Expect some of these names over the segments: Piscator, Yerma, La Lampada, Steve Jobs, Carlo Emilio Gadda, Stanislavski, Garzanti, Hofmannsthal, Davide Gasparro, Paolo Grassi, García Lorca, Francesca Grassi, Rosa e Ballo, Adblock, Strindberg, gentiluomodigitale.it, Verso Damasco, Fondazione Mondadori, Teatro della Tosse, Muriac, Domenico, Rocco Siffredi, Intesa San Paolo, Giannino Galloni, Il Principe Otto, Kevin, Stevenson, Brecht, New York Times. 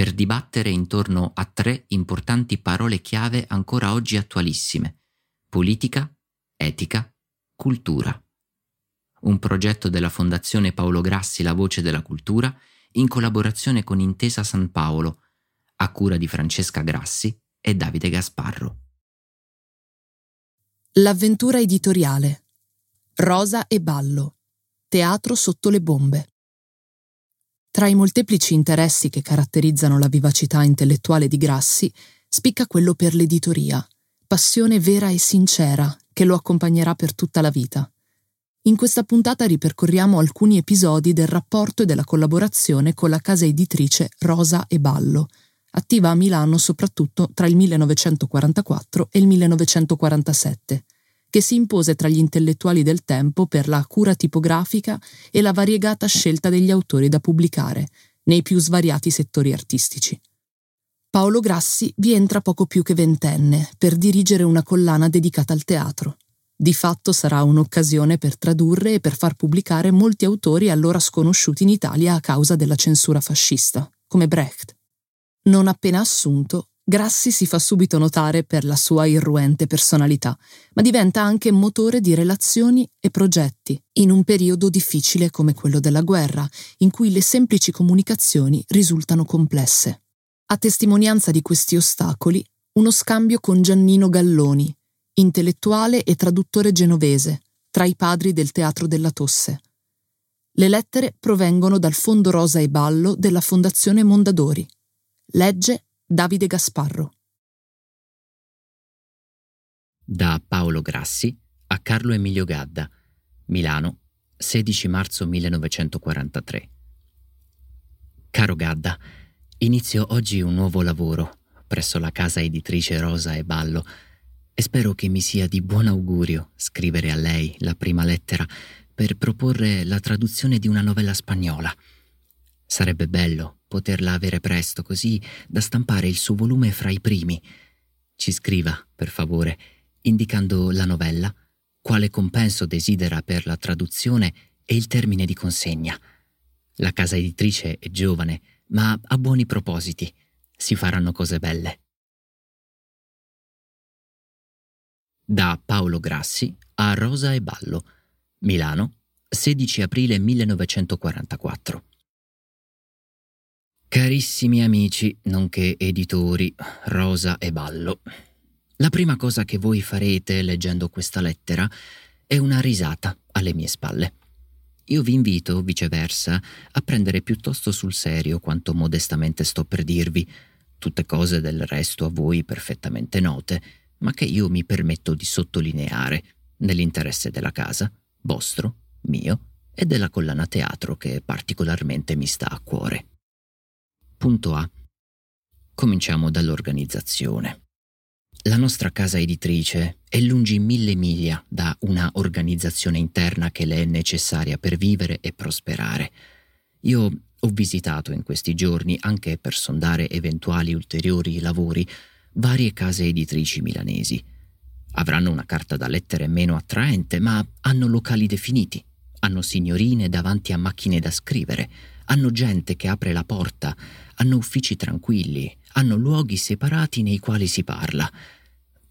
per dibattere intorno a tre importanti parole chiave ancora oggi attualissime: politica, etica, cultura. Un progetto della Fondazione Paolo Grassi La Voce della Cultura in collaborazione con Intesa San Paolo, a cura di Francesca Grassi e Davide Gasparro. L'avventura editoriale. Rosa e Ballo. Teatro sotto le bombe. Tra i molteplici interessi che caratterizzano la vivacità intellettuale di Grassi, spicca quello per l'editoria, passione vera e sincera che lo accompagnerà per tutta la vita. In questa puntata ripercorriamo alcuni episodi del rapporto e della collaborazione con la casa editrice Rosa e Ballo, attiva a Milano soprattutto tra il 1944 e il 1947, che si impose tra gli intellettuali del tempo per la cura tipografica e la variegata scelta degli autori da pubblicare, nei più svariati settori artistici. Paolo Grassi vi entra poco più che ventenne per dirigere una collana dedicata al teatro. Di fatto sarà un'occasione per tradurre e per far pubblicare molti autori allora sconosciuti in Italia a causa della censura fascista, come Brecht. Non appena assunto, Grassi si fa subito notare per la sua irruente personalità, ma diventa anche motore di relazioni e progetti, in un periodo difficile come quello della guerra, in cui le semplici comunicazioni risultano complesse. A testimonianza di questi ostacoli, uno scambio con Giannino Galloni, intellettuale e traduttore genovese, tra i padri del Teatro della Tosse. Le lettere provengono dal Fondo Rosa e Ballo della Fondazione Mondadori. Legge Davide Gasparro. Da Paolo Grassi a Carlo Emilio Gadda, Milano, 16 marzo 1943. Caro Gadda, inizio oggi un nuovo lavoro presso la casa editrice Rosa e Ballo e spero che mi sia di buon augurio scrivere a lei la prima lettera per proporre la traduzione di una novella spagnola. Sarebbe bello poterla avere presto, così da stampare il suo volume fra i primi. Ci scriva, per favore, indicando la novella, quale compenso desidera per la traduzione e il termine di consegna. La casa editrice è giovane, ma ha buoni propositi. Si faranno cose belle. Da Paolo Grassi a Rosa e Ballo, Milano, 16 aprile 1944. Carissimi amici, nonché editori, Rosa e Ballo, la prima cosa che voi farete leggendo questa lettera è una risata alle mie spalle. Io vi invito, viceversa, a prendere piuttosto sul serio quanto modestamente sto per dirvi, tutte cose del resto a voi perfettamente note, ma che io mi permetto di sottolineare nell'interesse della casa, vostro, mio e della collana teatro che particolarmente mi sta a cuore. Punto A. Cominciamo dall'organizzazione. La nostra casa editrice è lungi mille miglia da una organizzazione interna che le è necessaria per vivere e prosperare. Io ho visitato in questi giorni, anche per sondare eventuali ulteriori lavori, varie case editrici milanesi. Avranno una carta da lettere meno attraente, ma hanno locali definiti, hanno signorine davanti a macchine da scrivere, hanno gente che apre la porta, hanno uffici tranquilli, hanno luoghi separati nei quali si parla.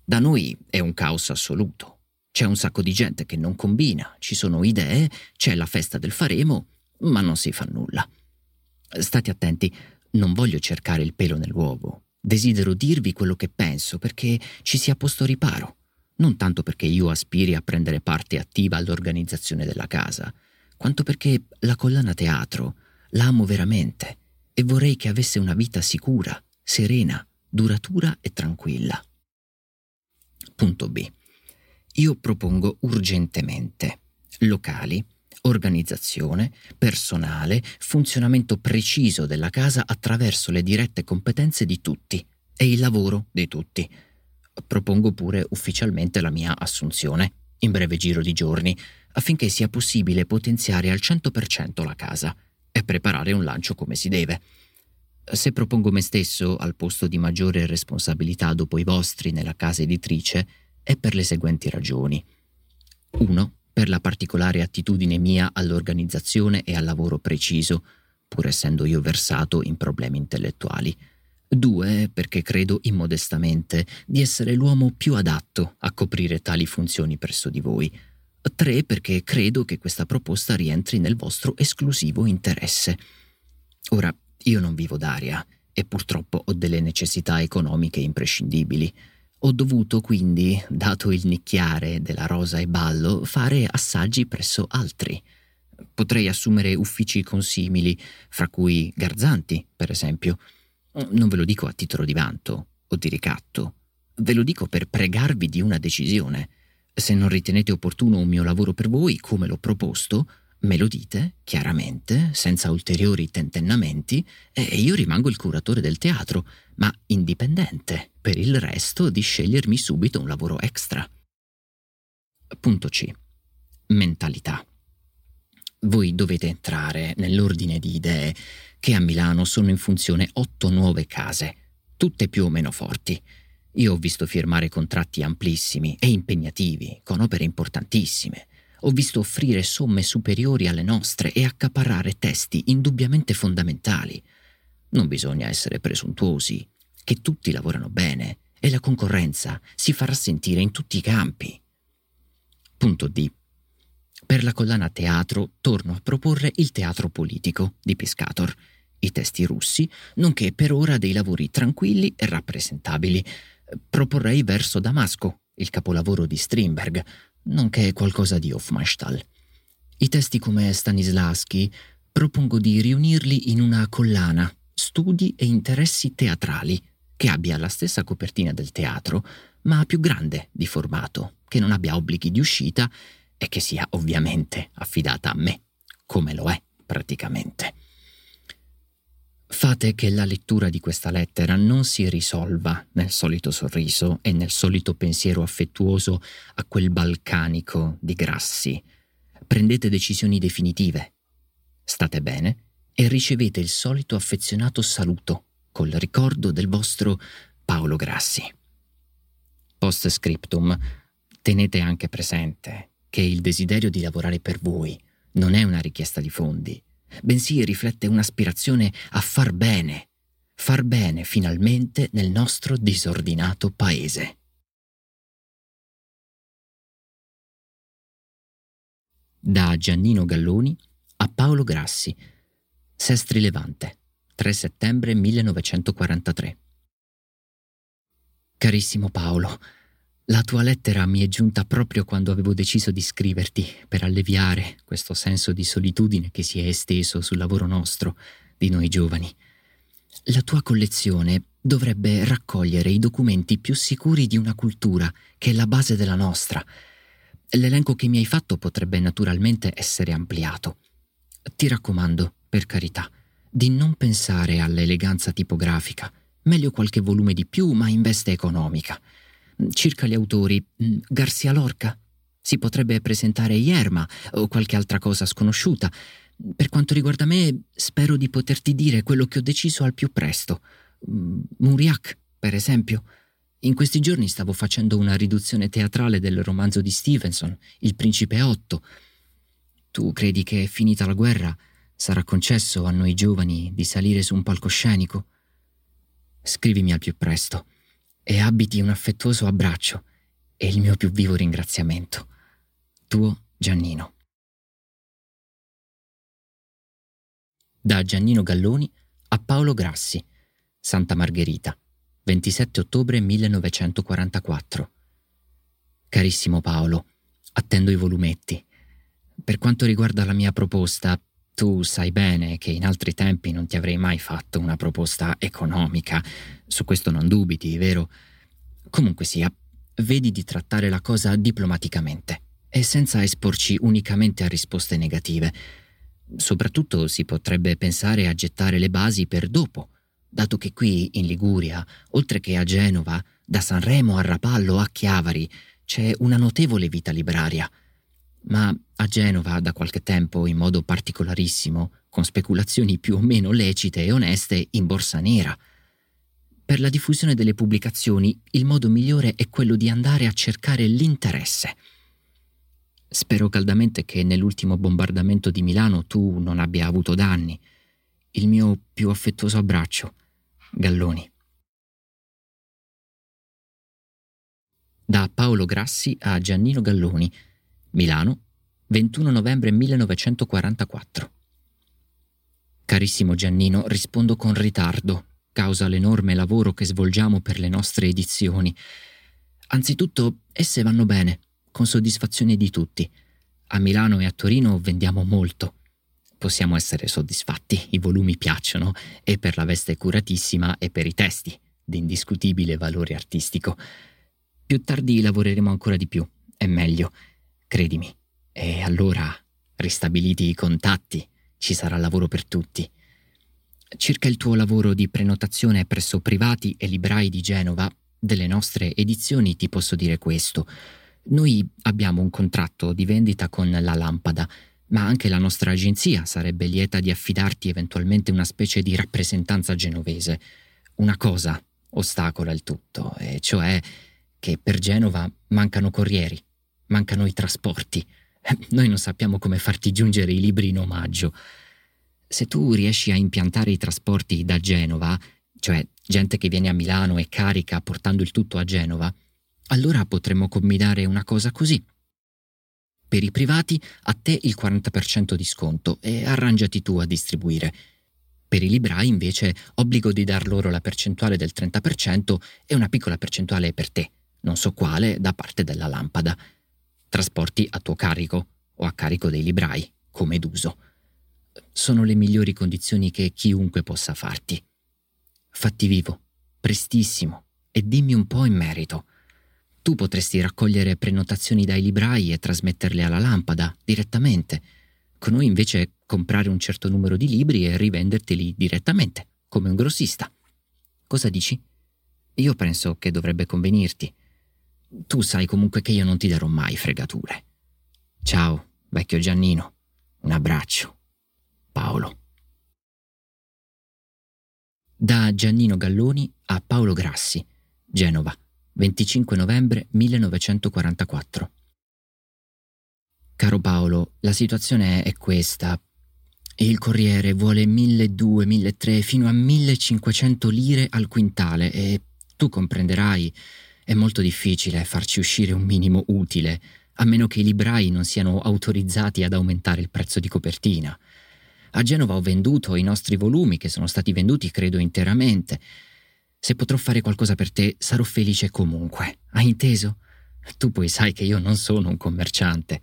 Da noi è un caos assoluto. C'è un sacco di gente che non combina, ci sono idee, c'è la festa del faremo, ma non si fa nulla. State attenti, non voglio cercare il pelo nell'uovo. Desidero dirvi quello che penso perché ci sia posto riparo, non tanto perché io aspiri a prendere parte attiva all'organizzazione della casa, quanto perché la collana teatro la amo veramente e vorrei che avesse una vita sicura, serena, duratura e tranquilla. Punto B. Io propongo urgentemente locali, organizzazione, personale, funzionamento preciso della casa attraverso le dirette competenze di tutti e il lavoro di tutti. Propongo pure ufficialmente la mia assunzione, in breve giro di giorni, affinché sia possibile potenziare al 100% la casa e preparare un lancio come si deve. Se propongo me stesso al posto di maggiore responsabilità dopo i vostri nella casa editrice, è per le seguenti ragioni. 1. Per la particolare attitudine mia all'organizzazione e al lavoro preciso, pur essendo io versato in problemi intellettuali. 2. Perché credo immodestamente di essere l'uomo più adatto a coprire tali funzioni presso di voi. 3. Perché credo che questa proposta rientri nel vostro esclusivo interesse. Ora, io non vivo d'aria e purtroppo ho delle necessità economiche imprescindibili. Ho dovuto quindi, dato il nicchiare della Rosa e Ballo, fare assaggi presso altri. Potrei assumere uffici consimili, fra cui Garzanti, per esempio. Non ve lo dico a titolo di vanto o di ricatto. Ve lo dico per pregarvi di una decisione. Se non ritenete opportuno un mio lavoro per voi, come l'ho proposto, me lo dite, chiaramente, senza ulteriori tentennamenti, e io rimango il curatore del teatro, ma indipendente, per il resto di scegliermi subito un lavoro extra. Punto C. Mentalità. Voi dovete entrare nell'ordine di idee che a Milano sono in funzione 8-9 case, tutte più o meno forti. Io ho visto firmare contratti amplissimi e impegnativi, con opere importantissime. Ho visto offrire somme superiori alle nostre e accaparrare testi indubbiamente fondamentali. Non bisogna essere presuntuosi, che tutti lavorano bene e la concorrenza si farà sentire in tutti i campi. Punto D. Per la collana teatro torno a proporre il teatro politico di Piscator, i testi russi, nonché per ora dei lavori tranquilli e rappresentabili. Proporrei Verso Damasco, il capolavoro di Strindberg, nonché qualcosa di Hofmannsthal. I testi come Stanislavski propongo di riunirli in una collana, studi e interessi teatrali, che abbia la stessa copertina del teatro, ma più grande di formato, che non abbia obblighi di uscita e che sia ovviamente affidata a me, come lo è praticamente. Fate che la lettura di questa lettera non si risolva nel solito sorriso e nel solito pensiero affettuoso a quel balcanico di Grassi. Prendete decisioni definitive, state bene e ricevete il solito affezionato saluto col ricordo del vostro Paolo Grassi. Post scriptum, tenete anche presente che il desiderio di lavorare per voi non è una richiesta di fondi, bensì riflette un'aspirazione a far bene finalmente nel nostro disordinato paese. Da Giannino Galloni a Paolo Grassi, Sestri Levante, 3 settembre 1943. Carissimo Paolo, la tua lettera mi è giunta proprio quando avevo deciso di scriverti per alleviare questo senso di solitudine che si è esteso sul lavoro nostro, di noi giovani. La tua collezione dovrebbe raccogliere i documenti più sicuri di una cultura che è la base della nostra. L'elenco che mi hai fatto potrebbe naturalmente essere ampliato. Ti raccomando, per carità, di non pensare all'eleganza tipografica, meglio qualche volume di più ma in veste economica. Circa gli autori, García Lorca, si potrebbe presentare Yerma o qualche altra cosa sconosciuta. Per quanto riguarda me, spero di poterti dire quello che ho deciso al più presto. Muriac, per esempio. In questi giorni stavo facendo una riduzione teatrale del romanzo di Stevenson, Il Principe Otto. Tu credi che, finita la guerra, sarà concesso a noi giovani di salire su un palcoscenico? Scrivimi al più presto e abiti un affettuoso abbraccio e il mio più vivo ringraziamento. Tuo Giannino. Da Giannino Galloni a Paolo Grassi, Santa Margherita, 27 ottobre 1944. Carissimo Paolo, attendo i volumetti. Per quanto riguarda la mia proposta, tu sai bene che in altri tempi non ti avrei mai fatto una proposta economica. Su questo non dubiti, vero? Comunque sia, vedi di trattare la cosa diplomaticamente e senza esporci unicamente a risposte negative. Soprattutto si potrebbe pensare a gettare le basi per dopo, dato che qui in Liguria, oltre che a Genova, da Sanremo a Rapallo a Chiavari, c'è una notevole vita libraria. Ma a Genova da qualche tempo, in modo particolarissimo, con speculazioni più o meno lecite e oneste in borsa nera. Per la diffusione delle pubblicazioni, il modo migliore è quello di andare a cercare l'interesse. Spero caldamente che nell'ultimo bombardamento di Milano tu non abbia avuto danni. Il mio più affettuoso abbraccio, Galloni. Da Paolo Grassi a Giannino Galloni, Milano, 21 novembre 1944. Carissimo Giannino, rispondo con ritardo, causa l'enorme lavoro che svolgiamo per le nostre edizioni. Anzitutto, esse vanno bene, con soddisfazione di tutti. A Milano e a Torino vendiamo molto. Possiamo essere soddisfatti, i volumi piacciono, e per la veste curatissima e per i testi, di indiscutibile valore artistico. Più tardi lavoreremo ancora di più, è meglio. Credimi, e allora, ristabiliti i contatti, ci sarà lavoro per tutti. Circa il tuo lavoro di prenotazione presso privati e librai di Genova, delle nostre edizioni ti posso dire questo. Noi abbiamo un contratto di vendita con La Lampada, ma anche la nostra agenzia sarebbe lieta di affidarti eventualmente una specie di rappresentanza genovese. Una cosa ostacola il tutto, e cioè che per Genova mancano corrieri. Mancano i trasporti. Noi non sappiamo come farti giungere i libri in omaggio. Se tu riesci a impiantare i trasporti da Genova, cioè gente che viene a Milano e carica portando il tutto a Genova, allora potremmo combinare una cosa così. Per i privati, a te il 40% di sconto e arrangiati tu a distribuire. Per i librai, invece, obbligo di dar loro la percentuale del 30% e una piccola percentuale per te, non so quale, da parte della Lampada. Trasporti a tuo carico o a carico dei librai, come d'uso. Sono le migliori condizioni che chiunque possa farti. Fatti vivo, prestissimo, e dimmi un po' in merito. Tu potresti raccogliere prenotazioni dai librai e trasmetterle alla Lampada direttamente. Con noi invece comprare un certo numero di libri e rivenderteli direttamente, come un grossista. Cosa dici? Io penso che dovrebbe convenirti. Tu sai comunque che io non ti darò mai fregature. Ciao, vecchio Giannino. Un abbraccio. Paolo. Da Giannino Galloni a Paolo Grassi, Genova, 25 novembre 1944. Caro Paolo, la situazione è questa. Il corriere vuole 1.200, 1.300 fino a 1.500 lire al quintale e tu comprenderai... È molto difficile farci uscire un minimo utile, a meno che i librai non siano autorizzati ad aumentare il prezzo di copertina. A Genova ho venduto i nostri volumi, che sono stati venduti, credo, interamente. Se potrò fare qualcosa per te, sarò felice comunque. Hai inteso? Tu poi sai che io non sono un commerciante.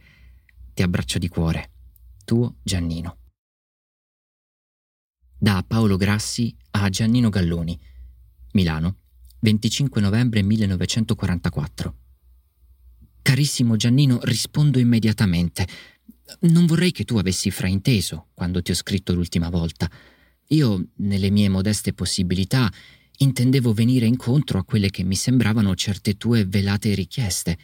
Ti abbraccio di cuore. Tuo Giannino. Da Paolo Grassi a Giannino Galloni, Milano. 25 novembre 1944. Carissimo Giannino, rispondo immediatamente. Non vorrei che tu avessi frainteso quando ti ho scritto l'ultima volta. Io, nelle mie modeste possibilità, intendevo venire incontro a quelle che mi sembravano certe tue velate richieste.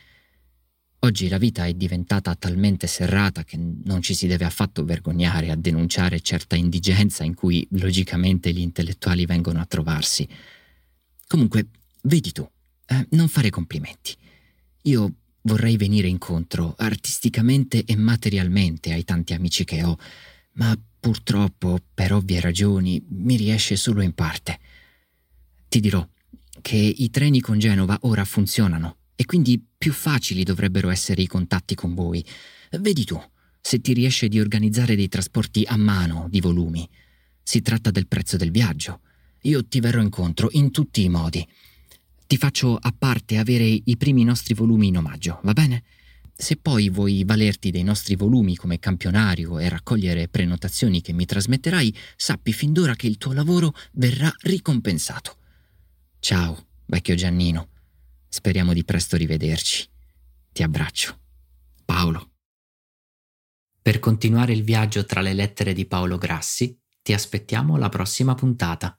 Oggi la vita è diventata talmente serrata che non ci si deve affatto vergognare a denunciare certa indigenza in cui, logicamente, gli intellettuali vengono a trovarsi. Comunque, vedi tu, non fare complimenti. Io vorrei venire incontro artisticamente e materialmente ai tanti amici che ho, ma purtroppo, per ovvie ragioni, mi riesce solo in parte. Ti dirò che i treni con Genova ora funzionano e quindi più facili dovrebbero essere i contatti con voi. Vedi tu, se ti riesce di organizzare dei trasporti a mano di volumi. Si tratta del prezzo del viaggio. Io ti verrò incontro in tutti i modi. Ti faccio a parte avere i primi nostri volumi in omaggio, va bene? Se poi vuoi valerti dei nostri volumi come campionario e raccogliere prenotazioni che mi trasmetterai, sappi fin d'ora che il tuo lavoro verrà ricompensato. Ciao, vecchio Giannino. Speriamo di presto rivederci. Ti abbraccio. Paolo. Per continuare il viaggio tra le lettere di Paolo Grassi, ti aspettiamo alla prossima puntata.